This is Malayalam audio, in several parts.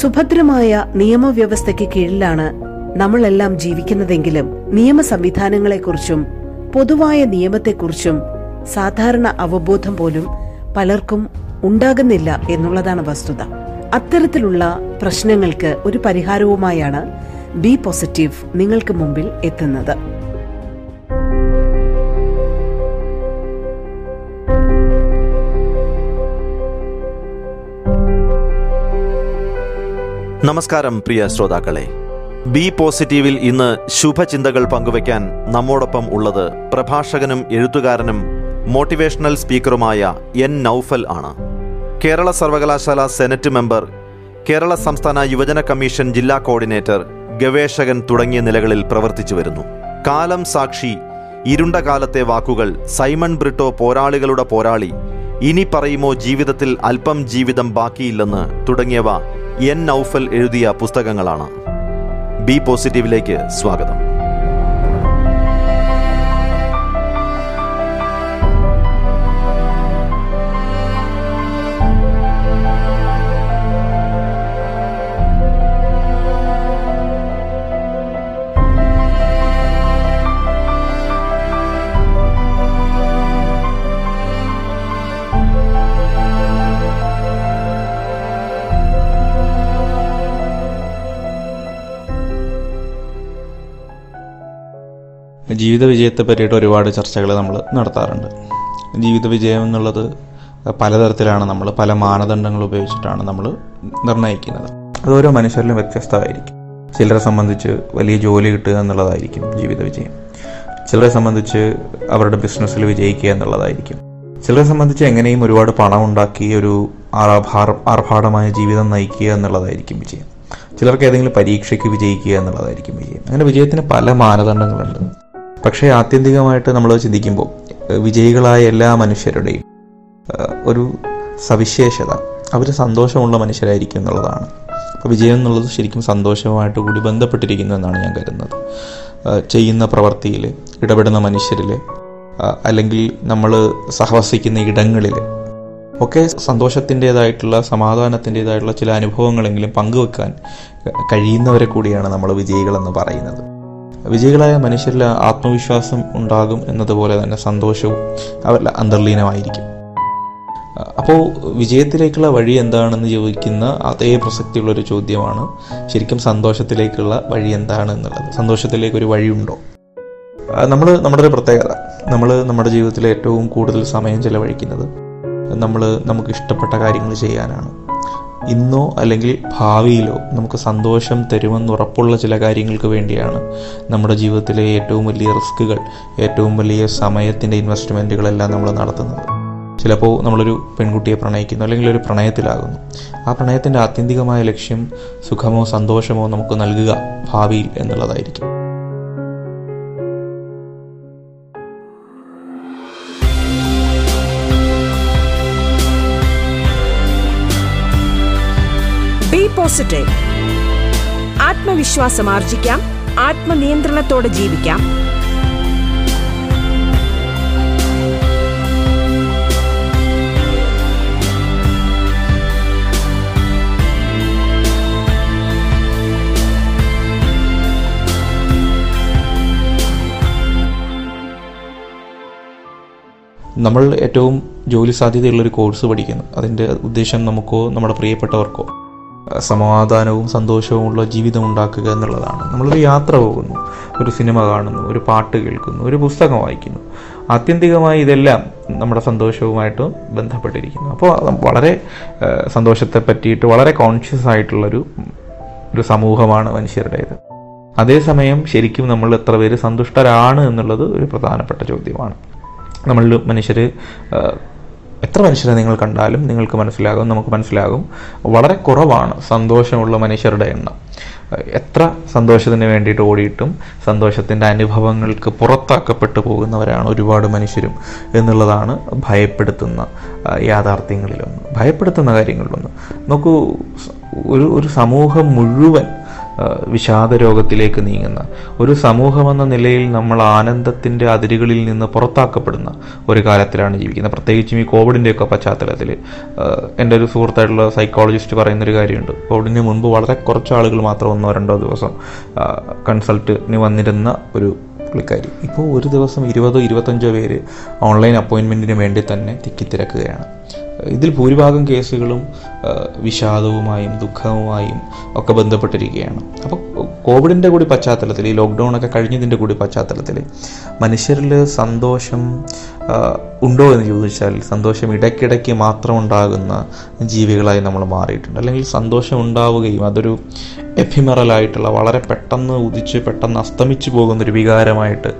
സുഭദ്രമായ നിയമവ്യവസ്ഥയ്ക്ക് കീഴിലാണ് നമ്മളെല്ലാം ജീവിക്കുന്നതെങ്കിലും നിയമ സംവിധാനങ്ങളെക്കുറിച്ചും പൊതുവായ നിയമത്തെക്കുറിച്ചും സാധാരണ അവബോധം പോലും പലർക്കും ഉണ്ടാകുന്നില്ല എന്നുള്ളതാണ് വസ്തുത. അത്തരത്തിലുള്ള പ്രശ്നങ്ങൾക്ക് ഒരു പരിഹാരവുമായാണ് ബി പോസിറ്റീവ് നിങ്ങൾക്ക് മുമ്പിൽ എത്തുന്നത്. നമസ്കാരം പ്രിയ ശ്രോതാക്കളെ, ബി പോസിറ്റീവിൽ ഇന്ന് ശുഭചിന്തകൾ പങ്കുവയ്ക്കാൻ നമ്മോടൊപ്പം ഉള്ളത് പ്രഭാഷകനും എഴുത്തുകാരനും മോട്ടിവേഷണൽ സ്പീക്കറുമായ എൻ നൌഫൽ ആണ്. കേരള സർവകലാശാല സെനറ്റ് മെമ്പർ, കേരള സംസ്ഥാന യുവജന കമ്മീഷൻ ജില്ലാ കോർഡിനേറ്റർ, ഗവേഷകൻ തുടങ്ങിയ നിലകളിൽ പ്രവർത്തിച്ചു വരുന്നു. കാലം സാക്ഷി, ഇരുണ്ട കാലത്തെ വാക്കുകൾ, സൈമൺ ബ്രിട്ടോ പോരാളികളുടെ പോരാളി, ഇനി പറയുമോ ജീവിതത്തിൽ അല്പം ജീവിതം ബാക്കിയില്ലെന്ന് തുടങ്ങിയവ എൻ നൌഫൽ എഴുതിയ പുസ്തകങ്ങളാണ്. ബി പോസിറ്റീവിലേക്ക് സ്വാഗതം. ജീവിത വിജയത്തെ പറ്റിയിട്ട് ഒരുപാട് ചർച്ചകൾ നമ്മൾ നടത്താറുണ്ട്. ജീവിത വിജയം എന്നുള്ളത് പലതരത്തിലാണ്, നമ്മൾ പല മാനദണ്ഡങ്ങൾ ഉപയോഗിച്ചിട്ടാണ് നമ്മൾ നിർണ്ണയിക്കുന്നത്. അത് ഓരോ മനുഷ്യരിലും വ്യത്യസ്തമായിരിക്കും. ചിലരെ സംബന്ധിച്ച് വലിയ ജോലി കിട്ടുക എന്നുള്ളതായിരിക്കും ജീവിത വിജയം. ചിലരെ സംബന്ധിച്ച് അവരുടെ ബിസിനസ്സിൽ വിജയിക്കുക എന്നുള്ളതായിരിക്കും. ചിലരെ സംബന്ധിച്ച് എങ്ങനെയും ഒരുപാട് പണം ഉണ്ടാക്കി ഒരു ആർഭാടമായ ജീവിതം നയിക്കുക എന്നുള്ളതായിരിക്കും വിജയം. ചിലർക്ക് ഏതെങ്കിലും പരീക്ഷയ്ക്ക് വിജയിക്കുക എന്നുള്ളതായിരിക്കും വിജയം. അങ്ങനെ വിജയത്തിന് പല മാനദണ്ഡങ്ങളുണ്ട്. പക്ഷേ ആത്യന്തികമായിട്ട് നമ്മൾ ചിന്തിക്കുമ്പോൾ വിജയികളായ എല്ലാ മനുഷ്യരുടെയും ഒരു സവിശേഷത അവർ സന്തോഷമുള്ള മനുഷ്യരായിരിക്കും എന്നുള്ളതാണ്. അപ്പോൾ വിജയം എന്നുള്ളത് ശരിക്കും സന്തോഷവുമായിട്ട് കൂടി ബന്ധപ്പെട്ടിരിക്കുന്നു എന്നാണ് ഞാൻ കരുതുന്നത്. ചെയ്യുന്ന പ്രവൃത്തിയിൽ, ഇടപെടുന്ന മനുഷ്യരിൽ, അല്ലെങ്കിൽ നമ്മൾ സഹവസിക്കുന്ന ഇടങ്ങളിൽ ഒക്കെ സന്തോഷത്തിൻ്റേതായിട്ടുള്ള, സമാധാനത്തിൻ്റേതായിട്ടുള്ള ചില അനുഭവങ്ങളെങ്കിലും പങ്കുവെക്കാൻ കഴിയുന്നവരെ കൂടിയാണ് നമ്മൾ വിജയികളെന്ന് പറയുന്നത്. വിജയികളായ മനുഷ്യരിൽ ആത്മവിശ്വാസം ഉണ്ടാകും എന്നതുപോലെ തന്നെ സന്തോഷവും അവരുടെ അന്തർലീനമായിരിക്കും. അപ്പോൾ വിജയത്തിലേക്കുള്ള വഴി എന്താണെന്ന് ചോദിക്കുന്ന അതേ പ്രസക്തിയുള്ളൊരു ചോദ്യമാണ് ശരിക്കും സന്തോഷത്തിലേക്കുള്ള വഴി എന്താണ് എന്നുള്ളത്. സന്തോഷത്തിലേക്കൊരു വഴിയുണ്ടോ? നമ്മൾ നമ്മുടെ ഒരു പ്രത്യേകത, നമ്മൾ നമ്മുടെ ജീവിതത്തിൽ ഏറ്റവും കൂടുതൽ സമയം ചിലവഴിക്കുന്നത് നമുക്ക് ഇഷ്ടപ്പെട്ട കാര്യങ്ങൾ ചെയ്യാനാണ്. ഇന്നോ അല്ലെങ്കിൽ ഭാവിയിലോ നമുക്ക് സന്തോഷം തരുമെന്ന് ഉറപ്പുള്ള ചില കാര്യങ്ങൾക്ക് വേണ്ടിയാണ് നമ്മുടെ ജീവിതത്തിലെ ഏറ്റവും വലിയ റിസ്ക്കുകൾ, ഏറ്റവും വലിയ സമയത്തിൻ്റെ ഇൻവെസ്റ്റ്മെൻറ്റുകളെല്ലാം നമ്മൾ നടത്തുന്നത്. ചിലപ്പോൾ നമ്മളൊരു പെൺകുട്ടിയെ പ്രണയിക്കുന്നു, അല്ലെങ്കിൽ ഒരു പ്രണയത്തിലാകുന്നു. ആ പ്രണയത്തിൻ്റെ ആത്യന്തികമായ ലക്ഷ്യം സുഖമോ സന്തോഷമോ നമുക്ക് നൽകുക ഭാവിയിൽ എന്നുള്ളതായിരിക്കും. പോസിറ്റീവ്. ആത്മവിശ്വാസം ആർജിക്കാം, ആത്മനിയന്ത്രണത്തോടെ ജീവിക്കാം. നമ്മൾ ഏറ്റവും ജോലി സാധ്യതയുള്ളൊരു കോഴ്സ് പഠിക്കുന്നു. അതിൻ്റെ ഉദ്ദേശം നമുക്കോ നമ്മുടെ പ്രിയപ്പെട്ടവർക്കോ സമാധാനവും സന്തോഷവുമുള്ള ജീവിതം ഉണ്ടാക്കുക എന്നുള്ളതാണ്. നമ്മളൊരു യാത്ര പോകുന്നു, ഒരു സിനിമ കാണുന്നു, ഒരു പാട്ട് കേൾക്കുന്നു, ഒരു പുസ്തകം വായിക്കുന്നു. ആത്യന്തികമായി ഇതെല്ലാം നമ്മുടെ സന്തോഷവുമായിട്ട് ബന്ധപ്പെട്ടിരിക്കുന്നു. അപ്പോൾ വളരെ സന്തോഷത്തെ പറ്റിയിട്ട് വളരെ കോൺഷ്യസ് ആയിട്ടുള്ളൊരു സമൂഹമാണ് മനുഷ്യരുടേത്. അതേസമയം ശരിക്കും നമ്മൾ എത്ര പേര് സന്തുഷ്ടരാണ് എന്നുള്ളത് ഒരു പ്രധാനപ്പെട്ട ചോദ്യമാണ്. നമ്മളിൽ മനുഷ്യർ എത്ര മനുഷ്യരെ നിങ്ങൾ കണ്ടാലും നിങ്ങൾക്ക് മനസ്സിലാകും, നമുക്ക് മനസ്സിലാകും, വളരെ കുറവാണ് സന്തോഷമുള്ള മനുഷ്യരുടെ എണ്ണം. എത്ര സന്തോഷത്തിന് വേണ്ടിയിട്ട് ഓടിയിട്ടും സന്തോഷത്തിൻ്റെ അനുഭവങ്ങൾക്ക് പുറത്താക്കപ്പെട്ടു പോകുന്നവരാണ് ഒരുപാട് മനുഷ്യരും എന്നുള്ളതാണ് ഭയപ്പെടുത്തുന്ന യാഥാർത്ഥ്യങ്ങളിലൊന്ന്, ഭയപ്പെടുത്തുന്ന കാര്യങ്ങളിലൊന്ന്. നോക്കൂ, ഒരു സമൂഹം മുഴുവൻ വിഷാദ രോഗത്തിലേക്ക് നീങ്ങുന്ന ഒരു സമൂഹമെന്ന നിലയിൽ നമ്മൾ ആനന്ദത്തിൻ്റെ അതിരുകളിൽ നിന്ന് പുറത്താക്കപ്പെടുന്ന ഒരു കാലത്തിലാണ് ജീവിക്കുന്നത്. പ്രത്യേകിച്ചും ഈ കോവിഡിൻ്റെയൊക്കെ പശ്ചാത്തലത്തിൽ എൻ്റെ ഒരു സുഹൃത്തായിട്ടുള്ള സൈക്കോളജിസ്റ്റ് പറയുന്നൊരു കാര്യമുണ്ട്. കോവിഡിന് മുൻപ് വളരെ കുറച്ച് ആളുകൾ മാത്രം 1-2 ദിവസം കൺസൾട്ടിന് വന്നിരുന്ന ഒരു പുള്ളിക്കാരി ഇപ്പോൾ ഒരു ദിവസം 20-25 പേര് ഓൺലൈൻ അപ്പോയിൻമെൻറ്റിന് വേണ്ടി തന്നെ തിക്കിത്തിരക്കുകയാണ്. ഇതിൽ ഭൂരിഭാഗം കേസുകളും വിഷാദവുമായും ദുഃഖവുമായും ഒക്കെ ബന്ധപ്പെട്ടിരിക്കുകയാണ്. അപ്പോൾ കോവിഡിൻ്റെ കൂടി പശ്ചാത്തലത്തിൽ, ഈ ലോക്ക്ഡൗണൊക്കെ കഴിഞ്ഞതിൻ്റെ കൂടി പശ്ചാത്തലത്തിൽ മനുഷ്യരിൽ സന്തോഷം ഉണ്ടോ എന്ന് ചോദിച്ചാൽ സന്തോഷം ഇടയ്ക്കിടയ്ക്ക് മാത്രം ഉണ്ടാകുന്ന ജീവികളായി നമ്മൾ മാറിയിട്ടുണ്ട്. അല്ലെങ്കിൽ സന്തോഷം ഉണ്ടാവുകയും അതൊരു എഫിമറലായിട്ടുള്ള, വളരെ പെട്ടെന്ന് ഉദിച്ച് പെട്ടെന്ന് അസ്തമിച്ചു പോകുന്നൊരു വികാരമായിട്ട്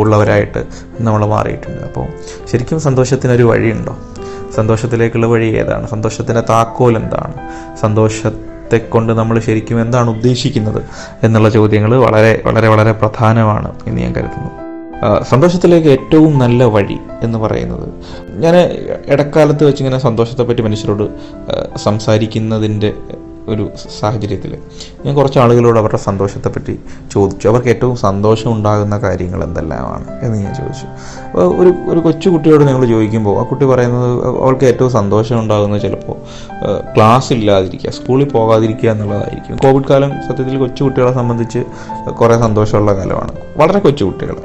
ഉള്ളവരായിട്ട് നമ്മൾ മാറിയിട്ടുണ്ട്. അപ്പോൾ ശരിക്കും സന്തോഷത്തിനൊരു വഴിയുണ്ടോ? സന്തോഷത്തിലേക്കുള്ള വഴി ഏതാണ്? സന്തോഷത്തിൻ്റെ താക്കോൽ എന്താണ്? സന്തോഷത്തെ കൊണ്ട് നമ്മൾ ശരിക്കും എന്താണ് ഉദ്ദേശിക്കുന്നത് എന്നുള്ള ചോദ്യങ്ങൾ വളരെ വളരെ വളരെ പ്രധാനമാണ് എന്ന് ഞാൻ കരുതുന്നു. സന്തോഷത്തിലേക്ക് ഏറ്റവും നല്ല വഴി എന്ന് പറയുന്നത്, ഞാൻ ഇടക്കാലത്ത് വെച്ചിങ്ങനെ സന്തോഷത്തെപ്പറ്റി മനുഷ്യരോട് സംസാരിക്കുന്നതിൻ്റെ ഒരു സാഹചര്യത്തിൽ ഞാൻ കുറച്ച് ആളുകളോട് അവരുടെ സന്തോഷത്തെപ്പറ്റി ചോദിച്ചു. അവർക്ക് ഏറ്റവും സന്തോഷം ഉണ്ടാകുന്ന കാര്യങ്ങൾ എന്തെല്ലാമാണ് എന്ന് ഞാൻ ചോദിച്ചു. ഒരു കൊച്ചുകുട്ടിയോട് നിങ്ങൾ ചോദിക്കുമ്പോൾ ആ കുട്ടി പറയുന്നത് അവൾക്ക് ഏറ്റവും സന്തോഷം ഉണ്ടാകുന്നത് ചിലപ്പോൾ ക്ലാസ് ഇല്ലാതിരിക്കുക, സ്കൂളിൽ പോകാതിരിക്കുക എന്നുള്ളതായിരിക്കും. കോവിഡ് കാലം സത്യത്തിൽ കൊച്ചുകുട്ടികളെ സംബന്ധിച്ച് കുറേ സന്തോഷമുള്ള കാലമാണ്, വളരെ കൊച്ചുകുട്ടികൾ.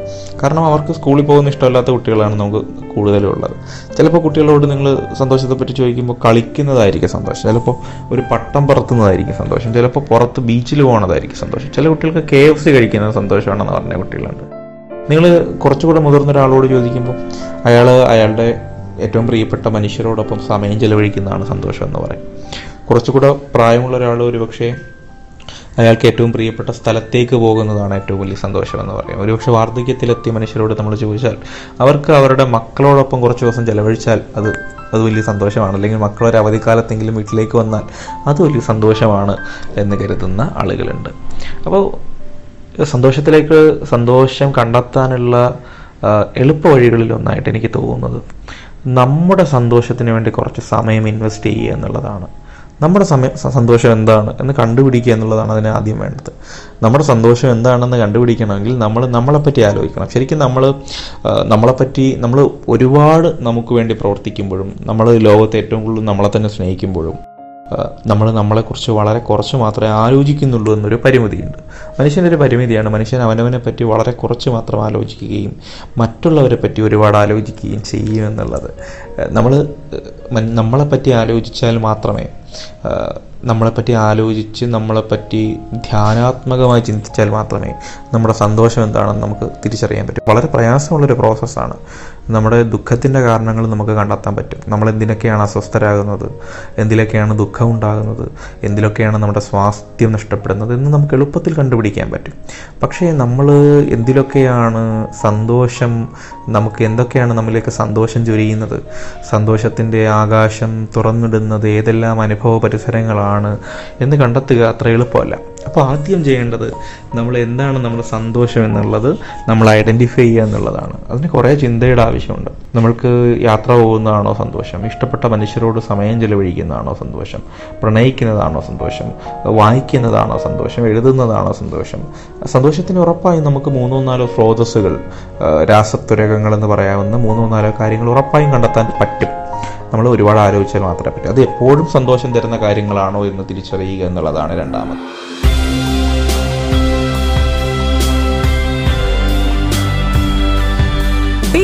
കാരണം അവർക്ക് സ്കൂളിൽ പോകുന്ന ഇഷ്ടമില്ലാത്ത കുട്ടികളാണ് നമുക്ക് കൂടുതലും ഉള്ളത്. ചിലപ്പോൾ കുട്ടികളോട് നിങ്ങൾ സന്തോഷത്തെപ്പറ്റി ചോദിക്കുമ്പോൾ കളിക്കുന്നതായിരിക്കും സന്തോഷം, ചിലപ്പോൾ ഒരു പട്ടം ായിരിക്കും സന്തോഷം, ചിലപ്പോൾ പുറത്ത് ബീച്ചിൽ പോകുന്നതായിരിക്കും സന്തോഷം, ചില കുട്ടികൾക്ക് KFC കഴിക്കുന്നത് സന്തോഷമാണെന്ന് പറഞ്ഞ കുട്ടികളുണ്ട്. നിങ്ങൾ കുറച്ചുകൂടെ മുതിർന്ന ഒരാളോട് ചോദിക്കുമ്പോൾ അയാൾ അയാളുടെ ഏറ്റവും പ്രിയപ്പെട്ട മനുഷ്യരോടൊപ്പം സമയം ചെലവഴിക്കുന്നതാണ് സന്തോഷം എന്ന് പറയും. കുറച്ചുകൂടെ പ്രായമുള്ള ഒരാൾ ഒരു പക്ഷേ അയാൾക്ക് ഏറ്റവും പ്രിയപ്പെട്ട സ്ഥലത്തേക്ക് പോകുന്നതാണ് ഏറ്റവും വലിയ സന്തോഷമെന്ന് പറയും. ഒരുപക്ഷെ വാർദ്ധക്യത്തിലെത്തിയ മനുഷ്യരോട് നമ്മൾ ചോദിച്ചാൽ അവർക്ക് അവരുടെ മക്കളോടൊപ്പം കുറച്ച് ദിവസം ചെലവഴിച്ചാൽ അത് വലിയ സന്തോഷമാണ്, അല്ലെങ്കിൽ മക്കളൊരു അവധിക്കാലത്തെങ്കിലും വീട്ടിലേക്ക് വന്നാൽ അത് വലിയ സന്തോഷമാണ് എന്ന് കരുതുന്ന ആളുകളുണ്ട്. അപ്പോൾ സന്തോഷത്തിലേക്ക് സന്തോഷം കണ്ടെത്താനുള്ള എളുപ്പ വഴികളിലൊന്നായിട്ട് എനിക്ക് തോന്നുന്നത് നമ്മുടെ സന്തോഷത്തിന് വേണ്ടി കുറച്ച് സമയം ഇൻവെസ്റ്റ് ചെയ്യുക എന്നുള്ളതാണ്. നമ്മുടെ സന്തോഷം എന്താണ് എന്ന് കണ്ടുപിടിക്കുക എന്നുള്ളതാണ് അതിന് ആദ്യം വേണ്ടത്. നമ്മുടെ സന്തോഷം എന്താണെന്ന് കണ്ടുപിടിക്കണമെങ്കിൽ നമ്മൾ നമ്മളെപ്പറ്റി ആലോചിക്കണം. ശരിക്കും നമ്മൾ ഒരുപാട് നമുക്ക് വേണ്ടി പ്രവർത്തിക്കുമ്പോഴും നമ്മൾ ലോകത്തെ ഏറ്റവും കൂടുതൽ നമ്മളെ തന്നെ സ്നേഹിക്കുമ്പോഴും നമ്മൾ നമ്മളെക്കുറിച്ച് വളരെ കുറച്ച് മാത്രമേ ആലോചിക്കുന്നുള്ളൂ എന്നൊരു പരിമിതിയുണ്ട്. മനുഷ്യൻ്റെ ഒരു പരിമിതിയാണ് മനുഷ്യൻ അവനവനെ പറ്റി വളരെ കുറച്ച് മാത്രം ആലോചിക്കുകയും മറ്റുള്ളവരെ പറ്റി ഒരുപാട് ആലോചിക്കുകയും ചെയ്യും എന്നുള്ളത്. നമ്മളെപ്പറ്റി ആലോചിച്ചാൽ മാത്രമേ, നമ്മളെപ്പറ്റി ആലോചിച്ച് നമ്മളെപ്പറ്റി ധ്യാനാത്മകമായി ചിന്തിച്ചാൽ മാത്രമേ നമ്മുടെ സന്തോഷം എന്താണെന്ന് നമുക്ക് തിരിച്ചറിയാൻ പറ്റും. വളരെ പ്രയാസമുള്ളൊരു പ്രോസസ്സാണ്. നമ്മുടെ ദുഃഖത്തിൻ്റെ കാരണങ്ങൾ നമുക്ക് കണ്ടെത്താൻ പറ്റും. നമ്മളെന്തിനൊക്കെയാണ് അസ്വസ്ഥരാകുന്നത്, എന്തിലൊക്കെയാണ് ദുഃഖം ഉണ്ടാകുന്നത്, എന്തിലൊക്കെയാണ് നമ്മുടെ സ്വാസ്ഥ്യം നഷ്ടപ്പെടുന്നത് എന്ന് നമുക്ക് എളുപ്പത്തിൽ കണ്ടുപിടിക്കാൻ പറ്റും. പക്ഷേ നമ്മൾ എന്തിലൊക്കെയാണ് സന്തോഷം, നമുക്ക് എന്തൊക്കെയാണ് നമ്മളിലേക്ക് സന്തോഷം ചൊരിയുന്നത്, സന്തോഷത്തിൻ്റെ ആകാശം തുറന്നിടുന്നത് ഏതെല്ലാം അനുഭവ പരിസരങ്ങളാണ് എന്ന് കണ്ടെത്തുക അത്ര എളുപ്പമല്ല. അപ്പോൾ ആദ്യം ചെയ്യേണ്ടത് നമ്മൾ എന്താണ് നമ്മുടെ സന്തോഷം എന്നുള്ളത് നമ്മൾ ഐഡൻറ്റിഫൈ ചെയ്യുക എന്നുള്ളതാണ്. അതിന് കുറേ ചിന്തയുടെ ആവശ്യമുണ്ട്. നമ്മൾക്ക് യാത്ര പോകുന്നതാണോ സന്തോഷം? ഇഷ്ടപ്പെട്ട മനുഷ്യരോട് സമയം ചെലവഴിക്കുന്നതാണോ സന്തോഷം? പ്രണയിക്കുന്നതാണോ സന്തോഷം? വായിക്കുന്നതാണോ സന്തോഷം? എഴുതുന്നതാണോ സന്തോഷം? സന്തോഷത്തിന് ഉറപ്പായും നമുക്ക് 3-4 സ്രോതസ്സുകൾ, രാസത്വരകങ്ങൾ എന്ന് പറയാവുന്ന 3-4 കാര്യങ്ങൾ ഉറപ്പായും കണ്ടെത്താൻ പറ്റും. നമ്മൾ ഒരുപാട് ആലോചിച്ചാൽ മാത്രമേ പറ്റൂ. അത് എപ്പോഴും സന്തോഷം തരുന്ന കാര്യങ്ങളാണോ എന്ന് തിരിച്ചറിയുക എന്നുള്ളതാണ് രണ്ടാമത്. ബി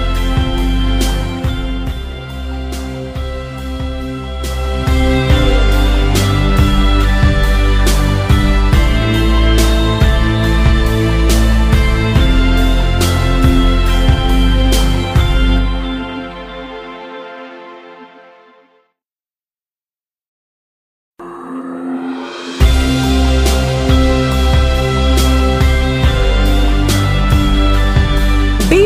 ബി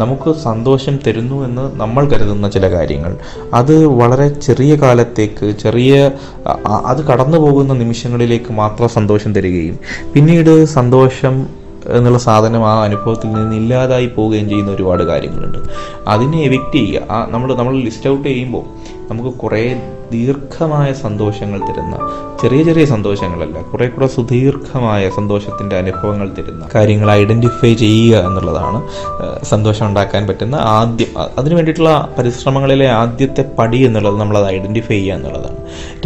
നമുക്ക് സന്തോഷം തരുന്നു എന്ന് നമ്മൾ കരുതുന്ന ചില കാര്യങ്ങൾ, അത് വളരെ ചെറിയ കാലത്തേക്ക് അത് കടന്നു പോകുന്ന നിമിഷങ്ങളിലേക്ക് മാത്രം സന്തോഷം തരികയും പിന്നീട് സന്തോഷം എന്നുള്ള സാധനം ആ അനുഭവത്തിൽ നിന്ന് ഇല്ലാതായി പോവുകയും ചെയ്യുന്ന ഒരുപാട് കാര്യങ്ങളുണ്ട്. അതിനെ എവിക്റ്റ് ചെയ്യുക. നമ്മൾ ലിസ്റ്റ് ഔട്ട് ചെയ്യുമ്പോൾ നമുക്ക് കുറേ ദീർഘമായ സന്തോഷങ്ങൾ തരുന്ന, ചെറിയ ചെറിയ സന്തോഷങ്ങളല്ല, കുറേ കൂടെ സുദീർഘമായ സന്തോഷത്തിൻ്റെ അനുഭവങ്ങൾ തരുന്ന കാര്യങ്ങൾ ഐഡൻറ്റിഫൈ ചെയ്യുക എന്നുള്ളതാണ് സന്തോഷം ഉണ്ടാക്കാൻ പറ്റുന്ന അതിനു വേണ്ടിയിട്ടുള്ള പരിശ്രമങ്ങളിലെ ആദ്യത്തെ പടി എന്നുള്ളത് നമ്മളത് ഐഡൻറ്റിഫൈ ചെയ്യുക എന്നുള്ളതാണ്.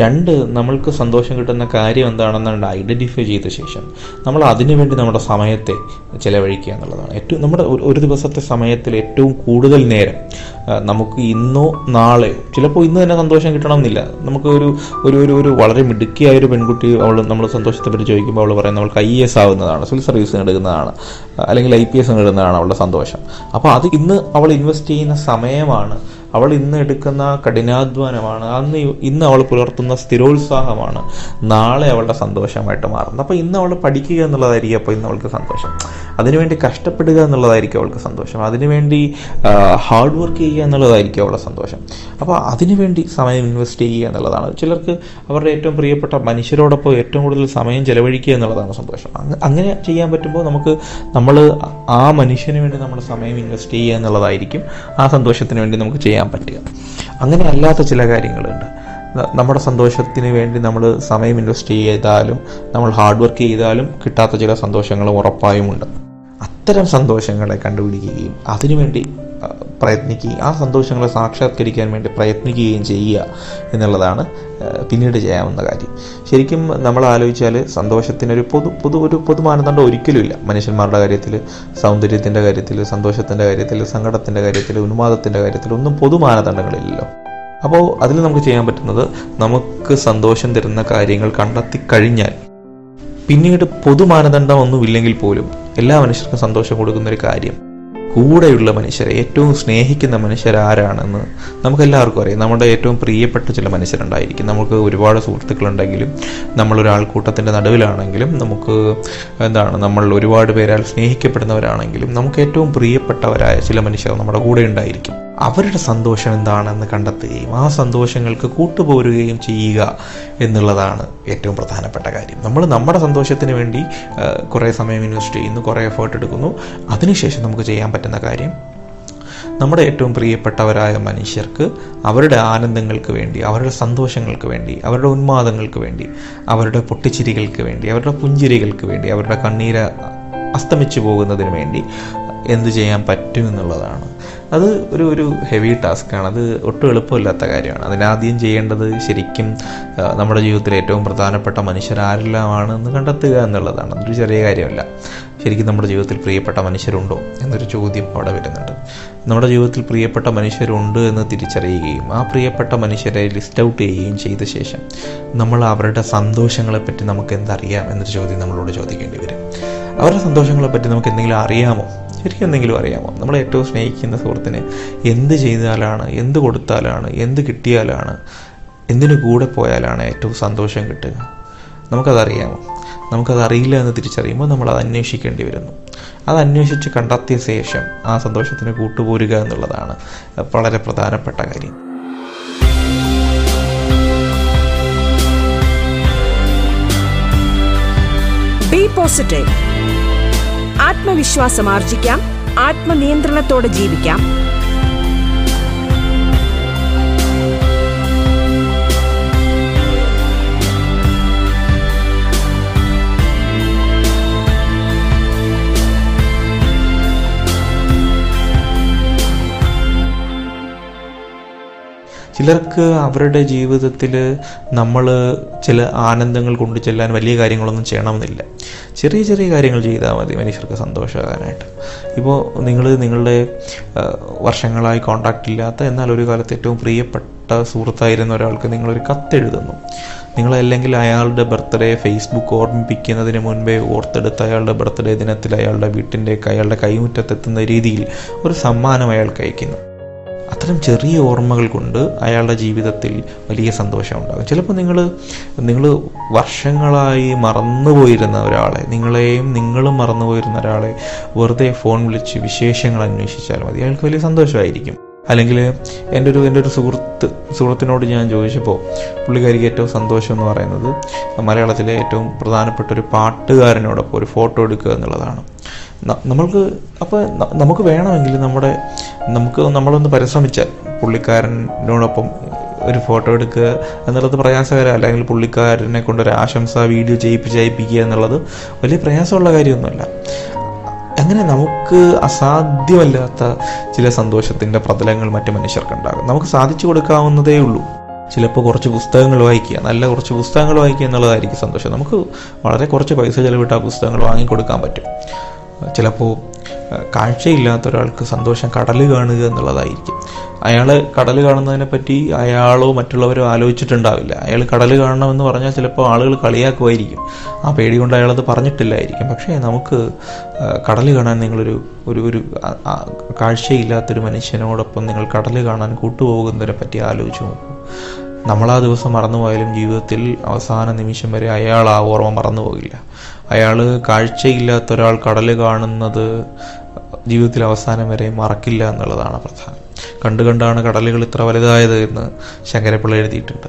രണ്ട്, നമ്മൾക്ക് സന്തോഷം കിട്ടുന്ന കാര്യം എന്താണെന്നാണ് ഐഡൻറ്റിഫൈ ചെയ്ത ശേഷം നമ്മൾ അതിനുവേണ്ടി നമ്മുടെ സമയത്തെ ചിലവഴിക്കുക എന്നുള്ളതാണ്. നമ്മുടെ ഒരു ദിവസത്തെ സമയത്തിൽ ഏറ്റവും കൂടുതൽ നേരം നമുക്ക് ഇന്നോ നാളെയോ, ചിലപ്പോൾ ഇന്ന് തന്നെ സന്തോഷം കിട്ടണമെന്നില്ല. നമുക്ക് ഒരു വളരെ മിടുക്കിയായ ഒരു പെൺകുട്ടി നമ്മൾ സന്തോഷത്തെപ്പറ്റി ചോദിക്കുമ്പോൾ അവൾ പറയും നമ്മൾക്ക് IAS ആവുന്നതാണ്, സിവിൽ സർവീസ് നേടുന്നതാണ്, അല്ലെങ്കിൽ IPS നേടുന്നതാണ് അവളുടെ സന്തോഷം. അപ്പോൾ അത് ഇന്ന് അവൾ ഇൻവെസ്റ്റ് ചെയ്യുന്ന സമയമാണ്, അവൾ ഇന്ന് എടുക്കുന്ന കഠിനാധ്വാനമാണ്, ഇന്ന് അവൾ പുലർത്തുന്ന സ്ഥിരോത്സാഹമാണ് നാളെ അവളുടെ സന്തോഷമായിട്ട് മാറുന്നത്. അപ്പോൾ ഇന്ന് അവൾ പഠിക്കുക എന്നുള്ളതായിരിക്കും അപ്പോൾ ഇന്ന് അവൾക്ക് സന്തോഷം. അതിനുവേണ്ടി കഷ്ടപ്പെടുക എന്നുള്ളതായിരിക്കും അവൾക്ക് സന്തോഷം. അതിനുവേണ്ടി ഹാർഡ് വർക്ക് ചെയ്യുക എന്നുള്ളതായിരിക്കും അവളുടെ സന്തോഷം. അപ്പോൾ അതിനുവേണ്ടി സമയം ഇൻവെസ്റ്റ് ചെയ്യുക എന്നുള്ളതാണ്. ചിലർക്ക് അവരുടെ ഏറ്റവും പ്രിയപ്പെട്ട മനുഷ്യരോടൊപ്പം ഏറ്റവും കൂടുതൽ സമയം ചെലവഴിക്കുക എന്നുള്ളതാണ് സന്തോഷം. അങ്ങനെ ചെയ്യാൻ പറ്റുമ്പോൾ നമ്മൾ ആ മനുഷ്യന് വേണ്ടി നമ്മൾ സമയം ഇൻവെസ്റ്റ് ചെയ്യുക എന്നുള്ളതായിരിക്കും ആ സന്തോഷത്തിന് വേണ്ടി നമുക്ക് ചെയ്യാൻ പറ്റുക. അങ്ങനെ അല്ലാത്ത ചില കാര്യങ്ങളുണ്ട്. നമ്മുടെ സന്തോഷത്തിന് വേണ്ടി നമ്മൾ സമയം ഇൻവെസ്റ്റ് ചെയ്താലും നമ്മൾ ഹാർഡ് വർക്ക് ചെയ്താലും കിട്ടാത്ത ചില സന്തോഷങ്ങൾ ഉറപ്പായുമുണ്ട്. അത്തരം സന്തോഷങ്ങളെ കണ്ടുപിടിക്കുകയും അതിനുവേണ്ടി പ്രയത്നിക്കുകയും ആ സന്തോഷങ്ങളെ സാക്ഷാത്കരിക്കാൻ വേണ്ടി പ്രയത്നിക്കുകയും ചെയ്യുക എന്നുള്ളതാണ് പിന്നീട് ചെയ്യാവുന്ന കാര്യം. ശരിക്കും നമ്മൾ ആലോചിച്ചാൽ സന്തോഷത്തിനൊരു പൊതു മാനദണ്ഡം ഒരിക്കലുമില്ല. മനുഷ്യന്മാരുടെ കാര്യത്തിൽ, സൗന്ദര്യത്തിൻ്റെ കാര്യത്തിൽ, സന്തോഷത്തിൻ്റെ കാര്യത്തിൽ, സങ്കടത്തിൻ്റെ കാര്യത്തിൽ, ഉന്മാദത്തിൻ്റെ കാര്യത്തിൽ ഒന്നും പൊതു മാനദണ്ഡങ്ങളില്ലല്ലോ. അപ്പോൾ അതിൽ നമുക്ക് ചെയ്യാൻ പറ്റുന്നത്, നമുക്ക് സന്തോഷം തരുന്ന കാര്യങ്ങൾ കണ്ടെത്തി കഴിഞ്ഞാൽ പിന്നീട് പൊതു മാനദണ്ഡം ഒന്നുമില്ലെങ്കിൽ പോലും എല്ലാ മനുഷ്യർക്കും സന്തോഷം കൊടുക്കുന്നൊരു കാര്യം, കൂടെയുള്ള മനുഷ്യരെ, ഏറ്റവും സ്നേഹിക്കുന്ന മനുഷ്യരാരാണെന്ന് നമുക്കെല്ലാവർക്കും അറിയാം. നമ്മുടെ ഏറ്റവും പ്രിയപ്പെട്ട ചില മനുഷ്യരുണ്ടായിരിക്കും. നമുക്ക് ഒരുപാട് സുഹൃത്തുക്കളുണ്ടെങ്കിലും നമ്മളൊരാൾക്കൂട്ടത്തിൻ്റെ നടുവിലാണെങ്കിലും നമുക്ക് നമ്മൾ ഒരുപാട് പേരാൽ സ്നേഹിക്കപ്പെടുന്നവരാണെങ്കിലും നമുക്ക് ഏറ്റവും പ്രിയപ്പെട്ടവരായ ചില മനുഷ്യർ നമ്മുടെ കൂടെ ഉണ്ടായിരിക്കും. അവരുടെ സന്തോഷം എന്താണെന്ന് കണ്ടെത്തുകയും ആ സന്തോഷങ്ങൾക്ക് കൂട്ടുപോരുകയും ചെയ്യുക എന്നുള്ളതാണ് ഏറ്റവും പ്രധാനപ്പെട്ട കാര്യം. നമ്മൾ നമ്മുടെ സന്തോഷത്തിന് വേണ്ടി കുറേ സമയം ഇൻവെസ്റ്റ് ചെയ്യുന്നു, കുറേ എഫേർട്ട് എടുക്കുന്നു. അതിനുശേഷം നമുക്ക് ചെയ്യാൻ പറ്റുന്ന കാര്യം, നമ്മുടെ ഏറ്റവും പ്രിയപ്പെട്ടവരായ മനുഷ്യർക്ക് അവരുടെ ആനന്ദങ്ങൾക്ക് വേണ്ടി, അവരുടെ സന്തോഷങ്ങൾക്ക് വേണ്ടി, അവരുടെ ഉന്മാദങ്ങൾക്ക് വേണ്ടി, അവരുടെ പൊട്ടിച്ചിരികൾക്ക് വേണ്ടി, അവരുടെ പുഞ്ചിരികൾക്ക് വേണ്ടി, അവരുടെ കണ്ണീര് അസ്തമിച്ചു പോകുന്നതിന് വേണ്ടി എന്ത് ചെയ്യാൻ പറ്റും എന്നുള്ളതാണ്. അത് ഒരു ഹെവി ടാസ്ക്കാണ്. അത് ഒട്ടും എളുപ്പമില്ലാത്ത കാര്യമാണ്. അതിനാദ്യം ചെയ്യേണ്ടത് ശരിക്കും നമ്മുടെ ജീവിതത്തിലെ ഏറ്റവും പ്രധാനപ്പെട്ട മനുഷ്യരാരെല്ലാമാണ് എന്ന് കണ്ടെത്തുക എന്നുള്ളതാണ്. അതൊരു ചെറിയ കാര്യമല്ല. ശരിക്കും നമ്മുടെ ജീവിതത്തിൽ പ്രിയപ്പെട്ട മനുഷ്യരുണ്ടോ എന്നൊരു ചോദ്യം അവിടെ വരുന്നുണ്ട്. നമ്മുടെ ജീവിതത്തിൽ പ്രിയപ്പെട്ട മനുഷ്യരുണ്ട് എന്ന് തിരിച്ചറിയുകയും ആ പ്രിയപ്പെട്ട മനുഷ്യരെ ലിസ്റ്റ് ഔട്ട് ചെയ്യുകയും ചെയ്ത ശേഷം നമ്മൾ അവരുടെ സന്തോഷങ്ങളെപ്പറ്റി നമുക്ക് എന്തറിയാം എന്നൊരു ചോദ്യം നമ്മളോട് ചോദിക്കേണ്ടി വരും. അവരുടെ സന്തോഷങ്ങളെപ്പറ്റി നമുക്ക് എന്തെങ്കിലും അറിയാമോ? ശരിക്കും എന്തെങ്കിലും അറിയാമോ? നമ്മൾ ഏറ്റവും സ്നേഹിക്കുന്ന സുഹൃത്തിനെ എന്ത് ചെയ്താലാണ്, എന്ത് കൊടുത്താലാണ്, എന്ത് കിട്ടിയാലാണ്, എന്തിനു കൂടെ പോയാലാണ് ഏറ്റവും സന്തോഷം കിട്ടുക? നമുക്കതറിയാമോ? നമുക്കതറിയില്ല എന്ന് തിരിച്ചറിയുമ്പോൾ നമ്മളത് അന്വേഷിക്കേണ്ടി വരുന്നു. അത് അന്വേഷിച്ച് കണ്ടെത്തിയ ശേഷം ആ സന്തോഷത്തിന് കൂട്ടുപോരുക എന്നുള്ളതാണ് വളരെ പ്രധാനപ്പെട്ട കാര്യം. Be positive. ആത്മവിശ്വാസം ആർജിക്കാം, ആത്മനിയന്ത്രണത്തോടെ ജീവിക്കാം. ചിലർക്ക് അവരുടെ ജീവിതത്തിൽ നമ്മൾ ചില ആനന്ദങ്ങൾ കൊണ്ടു ചെല്ലാൻ വലിയ കാര്യങ്ങളൊന്നും ചെയ്യണമെന്നില്ല. ചെറിയ ചെറിയ കാര്യങ്ങൾ ചെയ്താൽ മതി മനുഷ്യർക്ക് സന്തോഷമാകാനായിട്ട്. ഇപ്പോൾ നിങ്ങൾ നിങ്ങളുടെ വർഷങ്ങളായി കോൺടാക്റ്റില്ലാത്ത എന്നാൽ ഒരു കാലത്ത് ഏറ്റവും പ്രിയപ്പെട്ട സുഹൃത്തായിരുന്ന ഒരാൾക്ക് നിങ്ങളൊരു കത്തെഴുതുന്നു. നിങ്ങളല്ലെങ്കിൽ അയാളുടെ ബർത്ത്ഡേ ഫേസ്ബുക്ക് ഓർമ്മിപ്പിക്കുന്നതിന് മുൻപേ ഓർത്തെടുത്ത് അയാളുടെ ബർത്ത്ഡേ ദിനത്തിൽ അയാളുടെ വീട്ടിൻ്റെ അയാളുടെ കൈമുറ്റത്തെത്തുന്ന രീതിയിൽ ഒരു സമ്മാനം അയാൾക്ക് അയക്കുന്നു. അത്തരം ചെറിയ ഓർമ്മകൾ കൊണ്ട് അയാളുടെ ജീവിതത്തിൽ വലിയ സന്തോഷം ഉണ്ടാകും. ചിലപ്പോൾ നിങ്ങൾ വർഷങ്ങളായി മറന്നുപോയിരുന്ന ഒരാളെ, നിങ്ങളും മറന്നുപോയിരുന്ന ഒരാളെ വെറുതെ ഫോൺ വിളിച്ച് വിശേഷങ്ങൾ അന്വേഷിച്ചാൽ മതി, അയാൾക്ക് വലിയ സന്തോഷമായിരിക്കും. അല്ലെങ്കിൽ എൻ്റെ ഒരു സുഹൃത്തിനോട് ഞാൻ ചോദിച്ചപ്പോൾ പുള്ളിക്കാരിക്ക് ഏറ്റവും സന്തോഷം എന്ന് പറയുന്നത് മലയാളത്തിലെ ഏറ്റവും പ്രധാനപ്പെട്ട ഒരു പാട്ടുകാരനോടൊപ്പം ഒരു ഫോട്ടോ എടുക്കുക എന്നുള്ളതാണ്. നമുക്ക് വേണമെങ്കിൽ നമ്മളൊന്ന് പരിശ്രമിച്ചാൽ പുള്ളിക്കാരനോടൊപ്പം ഒരു ഫോട്ടോ എടുക്കുക എന്നുള്ളത് പ്രയാസകരമല്ല. അല്ലെങ്കിൽ പുള്ളിക്കാരനെ കൊണ്ടൊരു ആശംസ വീഡിയോ ചെയ്യിപ്പിക്കുക എന്നുള്ളത് വലിയ പ്രയാസമുള്ള കാര്യമൊന്നുമല്ല. അങ്ങനെ നമുക്ക് അസാധ്യമല്ലാത്ത ചില സന്തോഷത്തിൻ്റെ പ്രതലങ്ങൾ മറ്റു മനുഷ്യർക്കുണ്ടാകും. നമുക്ക് സാധിച്ചു കൊടുക്കാവുന്നതേ ഉള്ളൂ. ചിലപ്പോൾ കുറച്ച് പുസ്തകങ്ങൾ വായിക്കുക, നല്ല കുറച്ച് പുസ്തകങ്ങൾ വായിക്കുക എന്നുള്ളതായിരിക്കും സന്തോഷം. നമുക്ക് വളരെ കുറച്ച് പൈസ ചിലവിട്ട് ആ പുസ്തകങ്ങൾ വാങ്ങിക്കൊടുക്കാൻ പറ്റും. ചിലപ്പോൾ കാഴ്ചയില്ലാത്ത ഒരാൾക്ക് സന്തോഷം കടൽ കാണുക എന്നുള്ളതായിരിക്കും. അയാൾ കടൽ കാണുന്നതിനെപ്പറ്റി അയാളോ മറ്റുള്ളവരോ ആലോചിച്ചിട്ടുണ്ടാവില്ല. അയാൾ കടൽ കാണണമെന്ന് പറഞ്ഞാൽ ചിലപ്പോൾ ആളുകൾ കളിയാക്കുമായിരിക്കും. ആ പേടി കൊണ്ട് അയാളത് പറഞ്ഞിട്ടില്ലായിരിക്കും. പക്ഷേ നമുക്ക് കടൽ കാണാൻ നിങ്ങളൊരു ഒരു കാഴ്ചയില്ലാത്തൊരു മനുഷ്യനോടൊപ്പം നിങ്ങൾ കടൽ കാണാൻ കൂട്ടുപോകുന്നതിനെ പറ്റി ആലോചിച്ച് നോക്കും. നമ്മളാ ദിവസം മറന്നുപോയാലും ജീവിതത്തിൽ അവസാന നിമിഷം വരെ അയാൾ ആ ഓർമ്മ മറന്നു പോകില്ല. അയാൾ കാഴ്ചയില്ലാത്ത ഒരാൾ കടൽ കാണുന്നത് ജീവിതത്തിൽ അവസാനം വരെ മറക്കില്ല എന്നുള്ളതാണ് പ്രധാനം. കണ്ടാണ് കടലുകൾ ഇത്ര വലുതായത് എന്ന് ശങ്കരപ്പിള്ള എഴുതിയിട്ടുണ്ട്.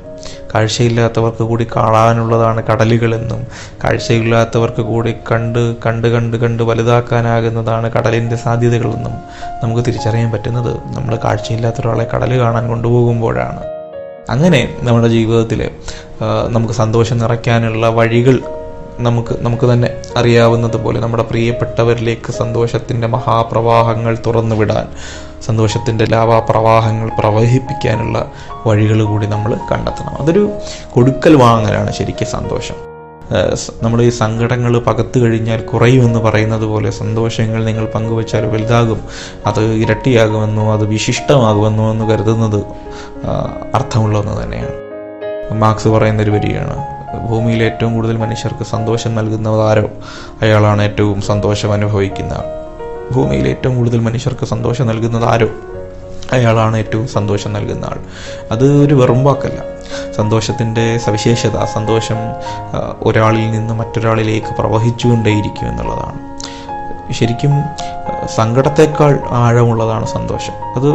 കാഴ്ചയില്ലാത്തവർക്ക് കൂടി കാണാനുള്ളതാണ് കടലുകളെന്നും കാഴ്ചയില്ലാത്തവർക്ക് കൂടി കണ്ട് വലുതാക്കാനാകുന്നതാണ് കടലിൻ്റെ സാധ്യതകളെന്നും നമുക്ക് തിരിച്ചറിയാൻ പറ്റുന്നത് നമ്മൾ കാഴ്ചയില്ലാത്ത ഒരാളെ കടൽ കാണാൻ കൊണ്ടുപോകുമ്പോഴാണ്. അങ്ങനെ നമ്മുടെ ജീവിതത്തിൽ നമുക്ക് സന്തോഷം നിറയ്ക്കാനുള്ള വഴികൾ നമുക്ക് തന്നെ അറിയാവുന്നത് പോലെ നമ്മുടെ പ്രിയപ്പെട്ടവരിലേക്ക് സന്തോഷത്തിൻ്റെ മഹാപ്രവാഹങ്ങൾ തുറന്നു വിടാൻ, സന്തോഷത്തിൻ്റെ ലാവാപ്രവാഹങ്ങൾ പ്രവഹിപ്പിക്കാനുള്ള വഴികൾ കൂടി നമ്മൾ കണ്ടെത്തണം. അതൊരു കൊടുക്കൽ വാങ്ങലാണ് ശരിക്കും സന്തോഷം. നമ്മുടെ ഈ സങ്കടങ്ങൾ പകത്തു കഴിഞ്ഞാൽ കുറയുമെന്ന് പറയുന്നത് പോലെ സന്തോഷങ്ങൾ നിങ്ങൾ പങ്കുവച്ചാൽ വലുതാകും, അത് ഇരട്ടിയാകുമെന്നോ അത് വിശിഷ്ടമാകുമെന്നോ എന്ന് കരുതുന്നത് അർത്ഥമുള്ള ഒന്ന് തന്നെയാണ്. മാർക്സ് പറയുന്നൊരു വരികയാണ്, ഭൂമിയിൽ ഏറ്റവും കൂടുതൽ മനുഷ്യർക്ക് സന്തോഷം നൽകുന്നതാരോ അയാളാണ് ഏറ്റവും സന്തോഷം അനുഭവിക്കുന്ന ആൾ. ഭൂമിയിൽ ഏറ്റവും കൂടുതൽ മനുഷ്യർക്ക് സന്തോഷം നൽകുന്നതാരോ അയാളാണ് ഏറ്റവും സന്തോഷം നൽകുന്ന ആൾ. അത് ഒരു വെറും വാക്കല്ല. സന്തോഷത്തിൻ്റെ സവിശേഷത സന്തോഷം ഒരാളിൽ നിന്ന് മറ്റൊരാളിലേക്ക് പ്രവഹിച്ചുകൊണ്ടേയിരിക്കും എന്നുള്ളതാണ്. ശരിക്കും സങ്കടത്തെക്കാൾ ആഴമുള്ളതാണ് സന്തോഷം. അത്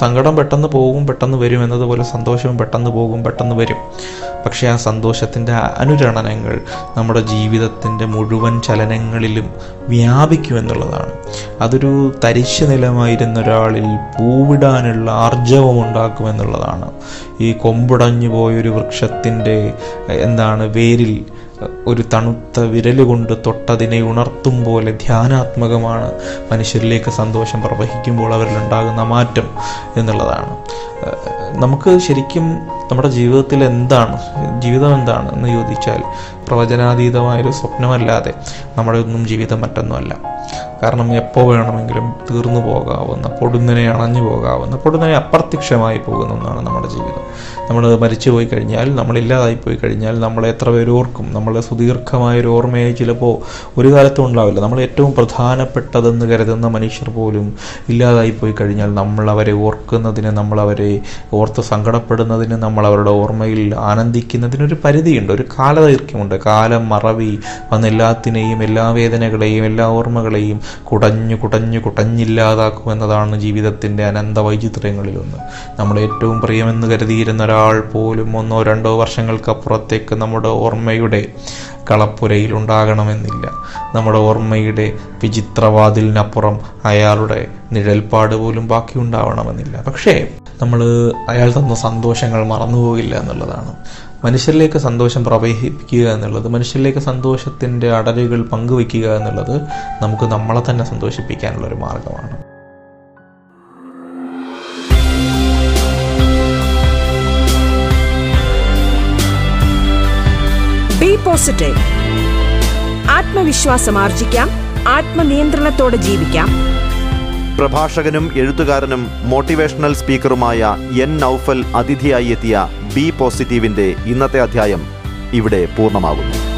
സങ്കടം പെട്ടെന്ന് പോകും പെട്ടെന്ന് വരും എന്നതുപോലെ സന്തോഷവും പെട്ടെന്ന് പോകും പെട്ടെന്ന് വരും. പക്ഷേ ആ സന്തോഷത്തിൻ്റെ അനുരണനങ്ങൾ നമ്മുടെ ജീവിതത്തിൻ്റെ മുഴുവൻ ചലനങ്ങളിലും വ്യാപിക്കുമെന്നുള്ളതാണ്. അതൊരു തരിശ നിലമായിരുന്ന ഒരാളിൽ പൂവിടാനുള്ള ആർജവം ഉണ്ടാക്കുമെന്നുള്ളതാണ്. ഈ കൊമ്പുടഞ്ഞു പോയൊരു വൃക്ഷത്തിൻ്റെ വേരിൽ ഒരു തണുത്ത വിരലുകൊണ്ട് തൊട്ടതിനെ ഉണർത്തും പോലെ ധ്യാനാത്മകമാണ് മനുഷ്യരിലേക്ക് സന്തോഷം പ്രവഹിക്കുമ്പോൾ അവരിലുണ്ടാകുന്ന മാറ്റം എന്നുള്ളതാണ്. നമുക്ക് ശരിക്കും നമ്മുടെ ജീവിതത്തിൽ ജീവിതം എന്താണ് എന്ന് ചോദിച്ചാൽ പ്രവചനാതീതമായൊരു സ്വപ്നമല്ലാതെ നമ്മുടെ ഒന്നും ജീവിതം മറ്റൊന്നുമല്ല. കാരണം എപ്പോൾ വേണമെങ്കിലും തീർന്നു പോകാവുന്ന, പൊടുന്നനെ അണഞ്ഞു പോകാവുന്ന, പൊടുന്നനെ അപ്രത്യക്ഷമായി പോകുന്ന ഒന്നാണ് നമ്മുടെ ജീവിതം. നമ്മൾ മരിച്ചു പോയി കഴിഞ്ഞാൽ, നമ്മളില്ലാതായി പോയി കഴിഞ്ഞാൽ നമ്മൾ എത്ര പേര് ഓർക്കും? നമ്മളെ സുദീർഘമായൊരു ഓർമ്മയായി ചിലപ്പോൾ ഒരു കാലത്തും ഉണ്ടാവില്ല. നമ്മൾ ഏറ്റവും പ്രധാനപ്പെട്ടതെന്ന് കരുതുന്ന മനുഷ്യർ പോലും ഇല്ലാതായി പോയി കഴിഞ്ഞാൽ നമ്മളവരെ ഓർക്കുന്നതിന്, നമ്മളവരെ ഓർത്ത് സങ്കടപ്പെടുന്നതിന്, നമ്മളവരുടെ ഓർമ്മയിൽ ആനന്ദിക്കുന്നതിനൊരു പരിധിയുണ്ട്, ഒരു കാലദൈർഘ്യമുണ്ട്. കാലം മറവി വന്നെല്ലാത്തിനെയും, എല്ലാ വേദനകളെയും, എല്ലാ ഓർമ്മകളെയും കുടഞ്ഞില്ലാതാക്കുമെന്നതാണ് ജീവിതത്തിൻ്റെ അനന്ത വൈചിത്ര്യങ്ങളിലൊന്ന്. നമ്മൾ ഏറ്റവും പ്രിയമെന്ന് കരുതിയിരുന്ന ഒരാൾ പോലും 1-2 വർഷങ്ങൾക്കപ്പുറത്തേക്ക് നമ്മുടെ ഓർമ്മയുടെ കളപ്പുരയിൽ ഉണ്ടാകണമെന്നില്ല. നമ്മുടെ ഓർമ്മയുടെ വിചിത്രവാതിലിനപ്പുറം അയാളുടെ നിഴൽപ്പാട് പോലും ബാക്കി ഉണ്ടാവണമെന്നില്ല. പക്ഷേ നമ്മൾ അയാൾ തന്ന സന്തോഷങ്ങൾ മറന്നുപോകില്ല എന്നുള്ളതാണ്. മനുഷ്യരിലേക്ക് സന്തോഷം പ്രവഹിപ്പിക്കുക എന്നുള്ളത്, മനുഷ്യരിലേക്ക് സന്തോഷത്തിൻ്റെ അടരുകൾ പങ്കുവയ്ക്കുക എന്നുള്ളത് നമുക്ക് നമ്മളെ തന്നെ സന്തോഷിപ്പിക്കാനുള്ളൊരു മാർഗമാണ്. Be positive. At ആത്മവിശ്വാസം ആർജിക്കാം, ആത്മനിയന്ത്രണത്തോടെ ജീവിക്കാം. പ്രഭാഷകനും എഴുത്തുകാരനും മോട്ടിവേഷണൽ സ്പീക്കറുമായ എൻ നൗഫൽ അതിഥിയായി എത്തിയ ബി പോസിറ്റീവിന്റെ ഇന്നത്തെ അധ്യായം ഇവിടെ പൂർണ്ണമാകുന്നു.